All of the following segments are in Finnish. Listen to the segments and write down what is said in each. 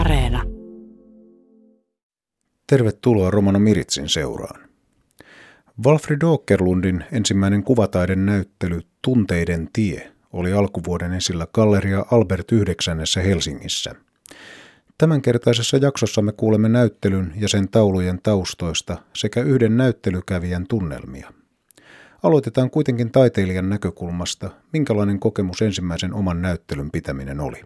Areena. Tervetuloa Romano Miritsin seuraan. Valfrid Åkerlundin ensimmäinen kuvataiden näyttely Tunteiden tie oli alkuvuoden esillä galleria Albert IX Helsingissä. Tämänkertaisessa jaksossamme kuulemme näyttelyn ja sen taulujen taustoista sekä yhden näyttelykävijän tunnelmia. Aloitetaan kuitenkin taiteilijan näkökulmasta, minkälainen kokemus ensimmäisen oman näyttelyn pitäminen oli.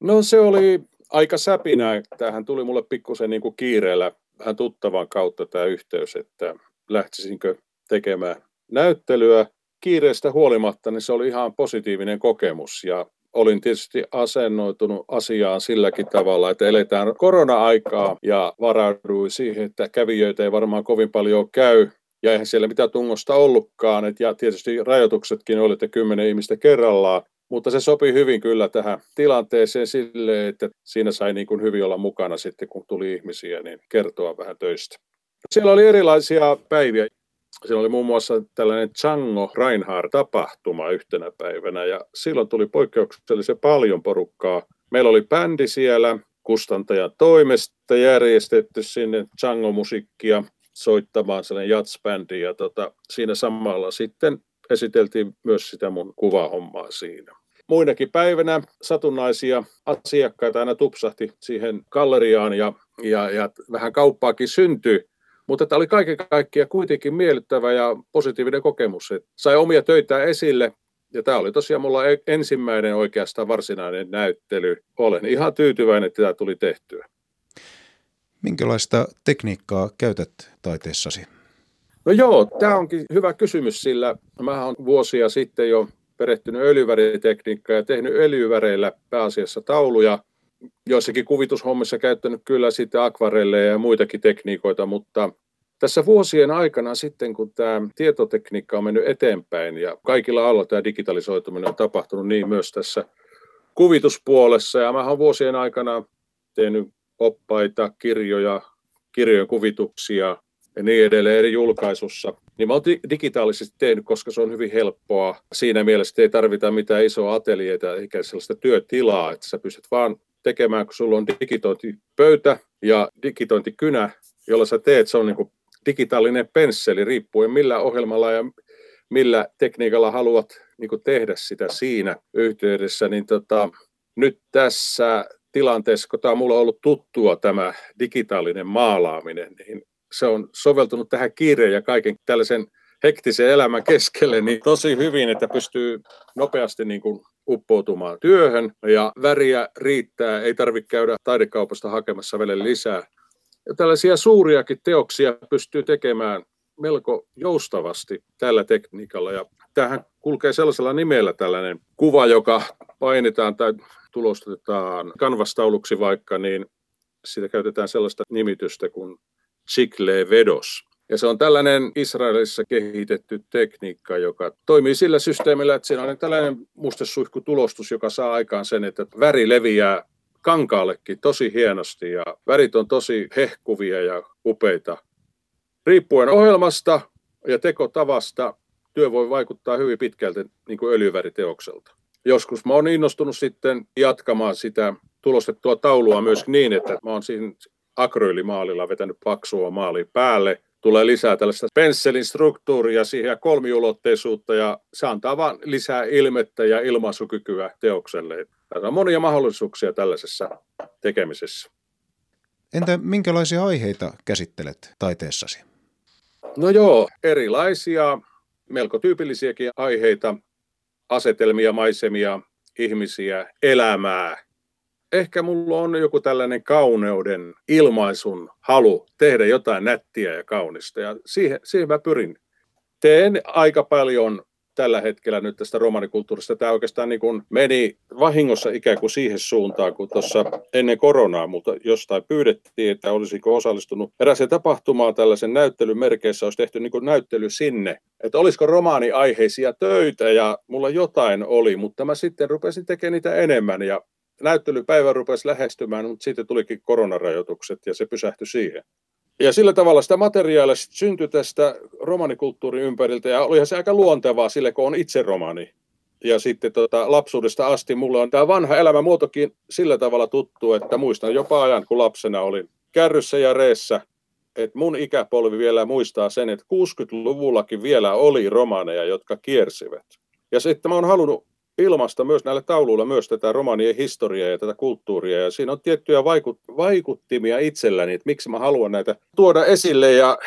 No se oli aika säpinää. Tämähän tuli mulle pikkusen niin kuin kiireellä vähän tuttavan kautta tämä yhteys, että lähtisinkö tekemään näyttelyä. Kiireestä huolimatta niin se oli ihan positiivinen kokemus ja olin tietysti asennoitunut asiaan silläkin tavalla, että eletään korona-aikaa ja varauduin siihen, että kävijöitä ei varmaan kovin paljon käy. Ja eihän siellä mitään tungosta ollutkaan, ja tietysti rajoituksetkin oli, että 10 ihmistä kerrallaan, mutta se sopii hyvin kyllä tähän tilanteeseen silleen, että siinä sai niin kuin hyvin olla mukana sitten, kun tuli ihmisiä, niin kertoa vähän töistä. Siellä oli erilaisia päiviä. Siellä oli muun muassa tällainen Django Reinhardt-tapahtuma yhtenä päivänä, ja silloin tuli poikkeuksellisen paljon porukkaa. Meillä oli bändi siellä, kustantajan toimesta järjestetty sinne Django-musiikkia soittamaan sellainen jazz-bändi, ja siinä samalla sitten esiteltiin myös sitä mun kuvahommaa siinä. Muinakin päivänä satunnaisia asiakkaita aina tupsahti siihen galleriaan ja vähän kauppaakin syntyi, mutta tämä oli kaiken kaikkiaan kuitenkin miellyttävä ja positiivinen kokemus. Sai omia töitään esille ja tämä oli tosiaan mulla ensimmäinen oikeastaan varsinainen näyttely. Olen ihan tyytyväinen, että tämä tuli tehtyä. Minkälaista tekniikkaa käytät taiteessasi? No joo, tämä onkin hyvä kysymys, sillä mä olen vuosia sitten jo perehtynyt öljyväritekniikkaan ja tehnyt öljyväreillä pääasiassa tauluja. Joissakin kuvitushommissa käyttänyt kyllä sitten akvarelleja ja muitakin tekniikoita, mutta tässä vuosien aikana sitten, kun tämä tietotekniikka on mennyt eteenpäin ja kaikilla aloilla tämä digitalisoituminen on tapahtunut niin myös tässä kuvituspuolessa ja mä olen vuosien aikana tehnyt oppaita, kirjoja, kirjojen kuvituksia ja niin edelleen eri julkaisussa. Niin mä oon digitaalisesti tehnyt, koska se on hyvin helppoa. Siinä mielessä ei tarvita mitään isoa ateljeita eikä sellaista työtilaa, että sä pystyt vaan tekemään, kun sulla on digitointipöytä ja digitointikynä, jolla sä teet. Se on niin kuin digitaalinen pensseli riippuen millä ohjelmalla ja millä tekniikalla haluat niin kuin tehdä sitä siinä yhteydessä. Niin nyt tässä tilanteessa, kun tämä on mulla ollut tuttua tämä digitaalinen maalaaminen, niin se on soveltunut tähän kiireen ja kaiken tällaisen hektisen elämän keskelle niin tosi hyvin, että pystyy nopeasti niin kuin uppoutumaan työhön ja väriä riittää, ei tarvitse käydä taidekaupasta hakemassa vielä lisää. Ja tällaisia suuriakin teoksia pystyy tekemään melko joustavasti tällä tekniikalla ja tämähän kulkee sellaisella nimellä tällainen kuva, joka painetaan tai tulostetaan kanvastauluksi vaikka, niin siitä käytetään sellaista nimitystä kuin chikle-vedos. Ja se on tällainen Israelissa kehitetty tekniikka, joka toimii sillä systeemillä, että siinä on tällainen mustesuihkutulostus, joka saa aikaan sen, että väri leviää kankaallekin tosi hienosti ja värit on tosi hehkuvia ja upeita. Riippuen ohjelmasta ja tekotavasta työ voi vaikuttaa hyvin pitkälti niin kuin öljyväriteokselta. Joskus mä oon innostunut sitten jatkamaan sitä tulostettua taulua myös niin, että mä oon siinä akryylimaalilla vetänyt paksua maalia päälle. Tulee lisää tällaista pensselin struktuuria siihen ja kolmiulotteisuutta ja se antaa vaan lisää ilmettä ja ilmaisukykyä teokselle. Tässä on monia mahdollisuuksia tällaisessa tekemisessä. Entä minkälaisia aiheita käsittelet taiteessasi? No joo, erilaisia, melko tyypillisiäkin aiheita. Asetelmia, maisemia, ihmisiä, elämää. Ehkä mulla on joku tällainen kauneuden ilmaisun halu tehdä jotain nättiä ja kaunista. Ja siihen mä pyrin. Teen aika paljon tällä hetkellä nyt tästä romanikulttuurista. Tämä oikeastaan niin kuin meni vahingossa ikään kuin siihen suuntaan, kun tuossa ennen koronaa mutta jostain pyydettiin, että olisiko osallistunut erääseen tapahtumaan tällaisen näyttelyn merkeissä, olisi tehty niin kuin näyttely sinne, että olisiko romaaniaiheisia töitä ja mulla jotain oli, mutta mä sitten rupesin tekemään niitä enemmän ja näyttelypäivä rupesi lähestymään, mutta siitä tulikin koronarajoitukset ja se pysähtyi siihen. Ja sillä tavalla sitä materiaalia syntyi tästä romanikulttuurin ympäriltä ja olihan se aika luontevaa sille, kun on itse romani. Ja sitten lapsuudesta asti mulla on tämä vanha elämänmuotokin sillä tavalla tuttu, että muistan jopa ajan, kun lapsena olin kärryssä ja reessä, että mun ikäpolvi vielä muistaa sen, että 60-luvullakin vielä oli romaneja, jotka kiersivät. Ja sitten mä oon halunnut ilmaista myös näillä tauluilla myös tätä romanien historiaa ja tätä kulttuuria. Ja siinä on tiettyjä vaikuttimia itselläni, että miksi mä haluan näitä tuoda esille. Ja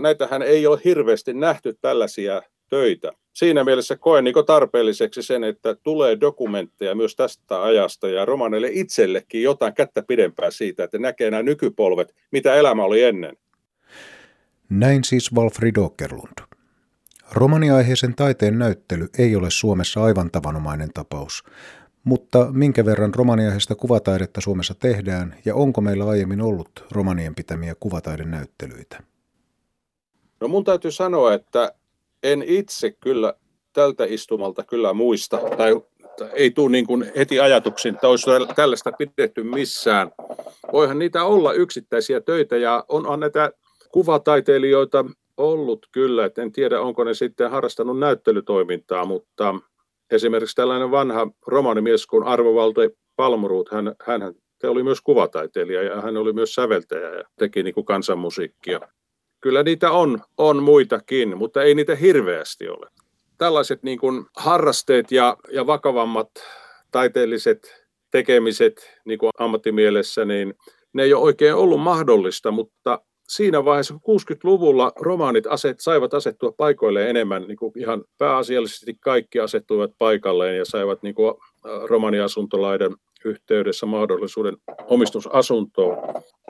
näitähän ei ole hirveästi nähty tällaisia töitä. Siinä mielessä koen niin tarpeelliseksi sen, että tulee dokumentteja myös tästä ajasta ja romaneille itsellekin jotain kättä pidempää siitä, että näkee nämä nykypolvet, mitä elämä oli ennen. Näin siis Valfrid Åkerlund. Romaniaiheisen taiteen näyttely ei ole Suomessa aivan tavanomainen tapaus, mutta minkä verran romaniaiheista kuvataidetta Suomessa tehdään ja onko meillä aiemmin ollut romanien pitämiä kuvataidenäyttelyitä? No mun täytyy sanoa, että en itse kyllä tältä istumalta kyllä muista, tai ei tule niin kuin heti ajatuksiin, että olisi tällaista pidetty missään. Voihan niitä olla yksittäisiä töitä, ja on näitä kuvataiteilijoita ollut kyllä, että en tiedä, onko ne sitten harrastanut näyttelytoimintaa, mutta esimerkiksi tällainen vanha romanimies kuin Arvo Valto Palmroth, hän oli myös kuvataiteilija, ja hän oli myös säveltäjä, ja teki niin kuin kansanmusiikkia. Kyllä niitä on muitakin, mutta ei niitä hirveästi ole. Tällaiset niin kuin harrasteet ja vakavammat taiteelliset tekemiset niin kuin ammattimielessä, niin ne ei ole oikein ollut mahdollista, mutta siinä vaiheessa, kun 60-luvulla romaanit saivat asettua paikoilleen enemmän, niin kuin ihan pääasiallisesti kaikki asettuivat paikalleen ja saivat niin kuin romaniasuntolaiden yhteydessä mahdollisuuden omistusasuntoon.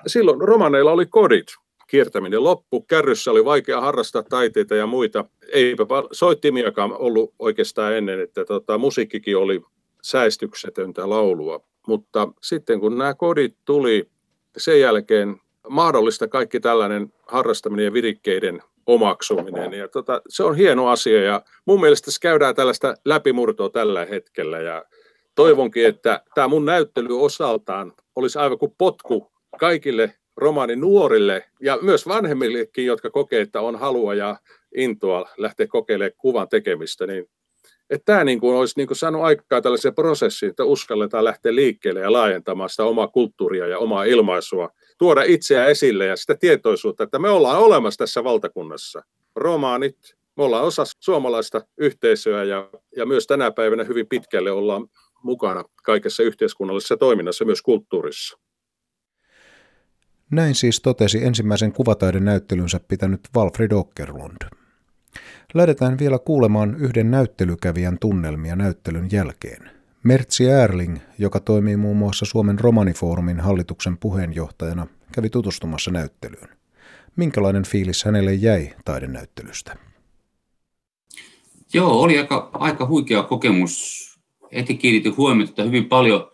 Silloin romaneilla oli kodit. Kiertäminen loppu. Kärryssä oli vaikea harrastaa taiteita ja muita. Eipä soittimiakaan ollut oikeastaan ennen, että musiikkikin oli säistyksetöntä laulua. Mutta sitten kun nämä kodit tuli, sen jälkeen mahdollista kaikki tällainen harrastaminen ja virikkeiden omaksuminen. Ja se on hieno asia ja mun mielestä tässä käydään tällaista läpimurtoa tällä hetkellä. Ja toivonkin, että tämä mun näyttely osaltaan olisi aivan kuin potku kaikille romani nuorille ja myös vanhemmillekin, jotka kokee, että on halua ja intoa lähteä kokeilemaan kuvan tekemistä. Niin, että tämä niin kuin olisi niin kuin saanut aikaa tällaisen prosessin, että uskalletaan lähteä liikkeelle ja laajentamaan sitä omaa kulttuuria ja omaa ilmaisua, tuoda itseään esille ja sitä tietoisuutta, että me ollaan olemassa tässä valtakunnassa. Romanit, me ollaan osa suomalaista yhteisöä ja myös tänä päivänä hyvin pitkälle ollaan mukana kaikessa yhteiskunnallisessa toiminnassa, myös kulttuurissa. Näin siis totesi ensimmäisen kuvataidenäyttelynsä pitänyt Valfrid Åkerlund. Lähdetään vielä kuulemaan yhden näyttelykävijän tunnelmia näyttelyn jälkeen. Mertsi Ärling, joka toimii muun muassa Suomen romanifoorumin hallituksen puheenjohtajana, kävi tutustumassa näyttelyyn. Minkälainen fiilis hänelle jäi taidenäyttelystä? Joo, oli aika huikea kokemus. Heti kiinnitin huomiota, että hyvin paljon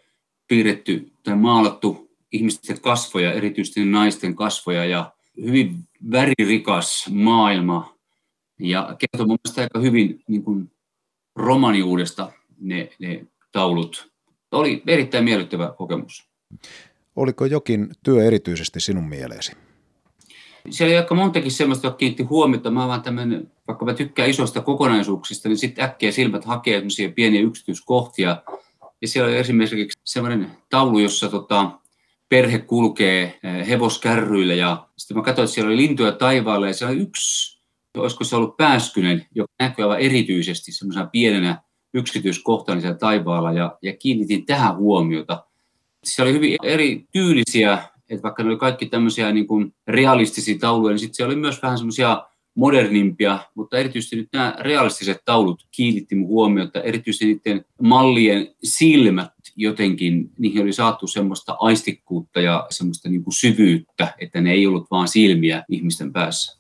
piirretty tai maalattu ihmisten kasvoja, erityisesti naisten kasvoja ja hyvin väririkas maailma ja kertoo mun mielestä aika hyvin niin kuin romaniudesta ne taulut. Oli erittäin miellyttävä kokemus. Oliko jokin työ erityisesti sinun mieleesi? Siellä oli aika montakin semmoista, joka kiinnitti huomiota. Vaikka mä tykkään isoista kokonaisuuksista, niin sitten äkkiä silmät hakee pieniä yksityiskohtia. Ja siellä oli esimerkiksi semmoinen taulu, jossa perhe kulkee hevoskärryillä ja sitten mä katsoin, että siellä oli lintuja taivaalla ja siellä oli yksi, olisiko se ollut pääskynen, joka näkyy aivan erityisesti semmoisena pienenä yksityiskohtana siellä taivaalla ja kiinnitin tähän huomiota. Siellä oli hyvin eri tyylisiä, että vaikka ne oli kaikki tämmöisiä niin kuin realistisia tauluja, niin sitten siellä oli myös vähän semmoisia modernimpia, mutta erityisesti nyt nämä realistiset taulut kiinnitti mun huomiota, erityisesti niiden mallien silmät jotenkin, niihin oli saatu semmoista aistikkuutta ja semmoista niin kuin syvyyttä, että ne ei ollut vaan silmiä ihmisten päässä.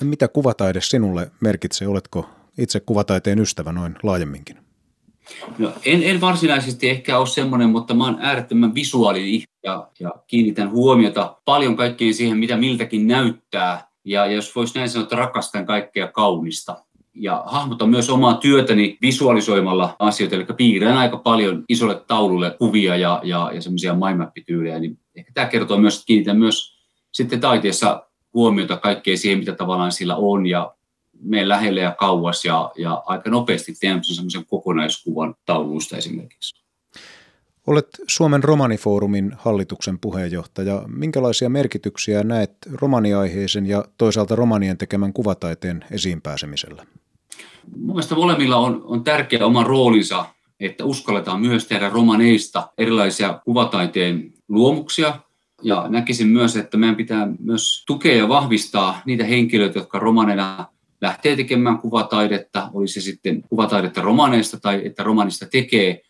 Mitä kuvataide sinulle merkitsee? Oletko itse kuvataiteen ystävä noin laajemminkin? No, en varsinaisesti ehkä ole semmoinen, mutta mä oon äärettömän visuaalinen ihminen ja kiinnitän huomiota paljon kaikkeen siihen, mitä miltäkin näyttää. Ja jos voisi näin sanoa, että rakastan kaikkea kaunista. Ja hahmotan myös omaa työtäni visualisoimalla asioita, eli piirrän aika paljon isolle taululle kuvia ja semmoisia mindmappityylejä. Niin ehkä tämä kertoo myös, että kiinnitän myös sitten taiteessa huomiota kaikkeen siihen, mitä tavallaan sillä on. Ja meidän lähelle ja kauas ja aika nopeasti teemme semmoisen kokonaiskuvan tauluista esimerkiksi. Olet Suomen romanifoorumin hallituksen puheenjohtaja. Minkälaisia merkityksiä näet romaniaiheisen ja toisaalta romanien tekemän kuvataiteen esiin pääsemisellä? Mielestäni molemmilla on tärkeä oma roolinsa, että uskalletaan myös tehdä romaneista erilaisia kuvataiteen luomuksia. Ja näkisin myös, että meidän pitää myös tukea ja vahvistaa niitä henkilöitä, jotka romaneina lähtee tekemään kuvataidetta, oli se sitten kuvataidetta romaneista tai että romanista tekee.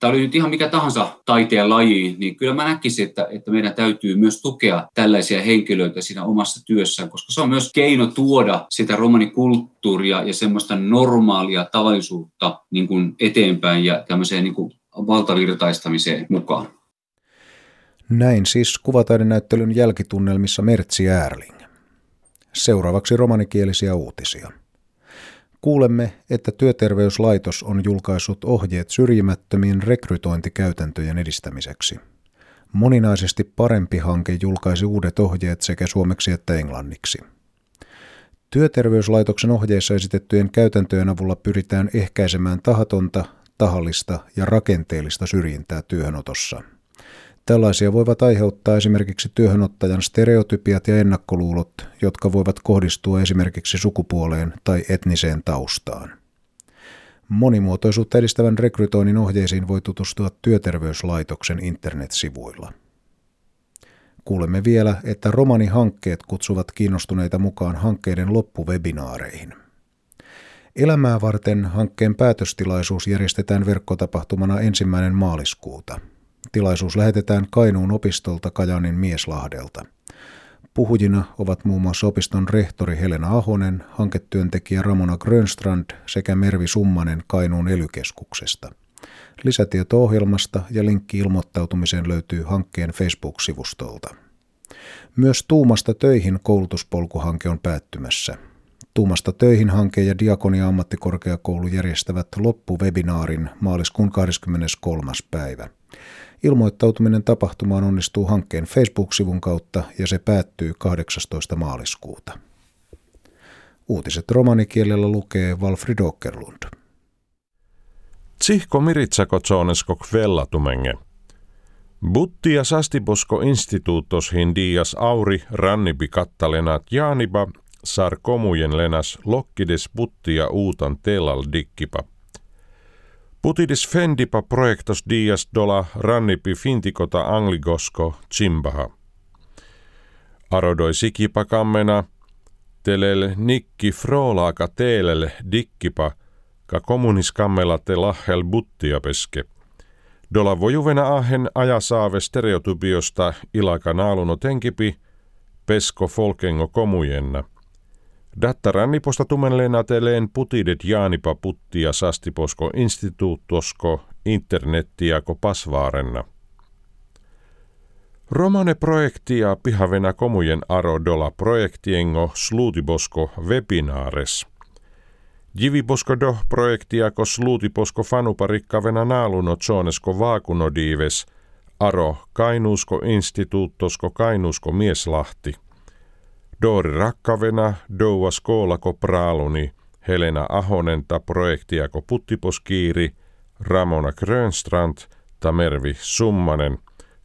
Tämä oli nyt ihan mikä tahansa taiteen laji, niin kyllä mä näkisin, että meidän täytyy myös tukea tällaisia henkilöitä siinä omassa työssään, koska se on myös keino tuoda sitä romanikulttuuria ja semmoista normaalia tavallisuutta niin kuin eteenpäin ja tämmöiseen niin kuin valtavirtaistamiseen mukaan. Näin siis kuvataidenäyttelyn jälkitunnelmissa Mertsi Ärling. Seuraavaksi romanikielisiä uutisia. Kuulemme, että Työterveyslaitos on julkaissut ohjeet syrjimättömien rekrytointikäytäntöjen edistämiseksi. Moninaisesti parempi -hanke julkaisi uudet ohjeet sekä suomeksi että englanniksi. Työterveyslaitoksen ohjeissa esitettyjen käytäntöjen avulla pyritään ehkäisemään tahatonta, tahallista ja rakenteellista syrjintää työhönotossa. Tällaisia voivat aiheuttaa esimerkiksi työhönottajan stereotypiat ja ennakkoluulot, jotka voivat kohdistua esimerkiksi sukupuoleen tai etniseen taustaan. Monimuotoisuutta edistävän rekrytoinnin ohjeisiin voi tutustua Työterveyslaitoksen internetsivuilla. Kuulemme vielä, että romanihankkeet kutsuvat kiinnostuneita mukaan hankkeiden loppuvebinaareihin. Elämää varten -hankkeen päätöstilaisuus järjestetään verkkotapahtumana 1. maaliskuuta. Tilaisuus lähetetään Kainuun opistolta Kajaanin Mieslahdelta. Puhujina ovat muun muassa opiston rehtori Helena Ahonen, hanketyöntekijä Ramona Grönstrand sekä Mervi Summanen Kainuun ELY-keskuksesta. Lisätieto ohjelmasta ja linkki ilmoittautumiseen löytyy hankkeen Facebook-sivustolta. Myös Tuumasta töihin -koulutuspolkuhanke on päättymässä. Tuumasta töihin -hanke ja Diakonia ammattikorkeakoulu järjestävät loppuvebinaarin maaliskuun 23. päivä. Ilmoittautuminen tapahtumaan onnistuu hankkeen Facebook-sivun kautta ja se päättyy 18. maaliskuuta. Uutiset romanikielellä lukee Valfrid Åkerlund. Tsihko miritsako tsonesko kvellatumenge. Buttia sastibosko instituutos hindias auri rannibi kattalenat jaaniba sarkomujen lenas lokkides buttia uutan telal dikkipa. Putidis fendipa projektos dias dola rannipi fintikota angligosko tsimbaha. Arodoi sikipa kammena, telel nikki frolaaka teelel dikkipa, ka kommuniskammela te lahel buttia peske. Dola vojuvena ahen ajasaave stereotypiosta ilaka naaluno tenkipi, pesko folkengo komujenna. Datta ranniposta tumenleena teleen putidet jaanipa puttia sastiposko instituuttosko internettiako pasvaarenna. Romane projektia pihavena komujen aro dola projektiengo sluutibosko webinaares. Jiviposko doh projektiako sluutiposko fanuparikkavena naaluno tsonesko vaakunodiives aro kainuusko instituuttosko kainuusko Mieslahti. Doori rakkavena doua skoolako praaluni Helena Ahonen ta projektiako puttiposkiiri Ramona Grönstrand ta Mervi Summanen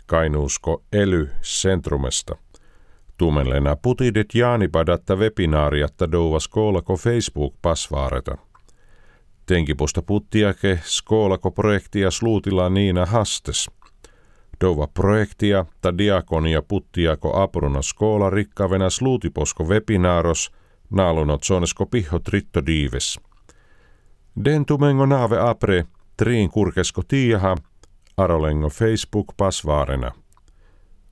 Kainuusko ELY-sentrumesta. Tumenlena putidet jaanipadatta webinaariatta doua skoolako Facebook-pasvaareta. Tenkiposta puttiake skoolako projektia sluutila niina hastes. Dova projektia ta diakonia puttiako apruna skoola rikkavena sluutiposko webinaaros naalunot sonesko piho tritto diives. Den tumengo naave apre triin kurkesko tiiaha arolengo Facebook pasvaarena.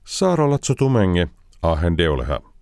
Saarolatso tumenge ahen deuleha.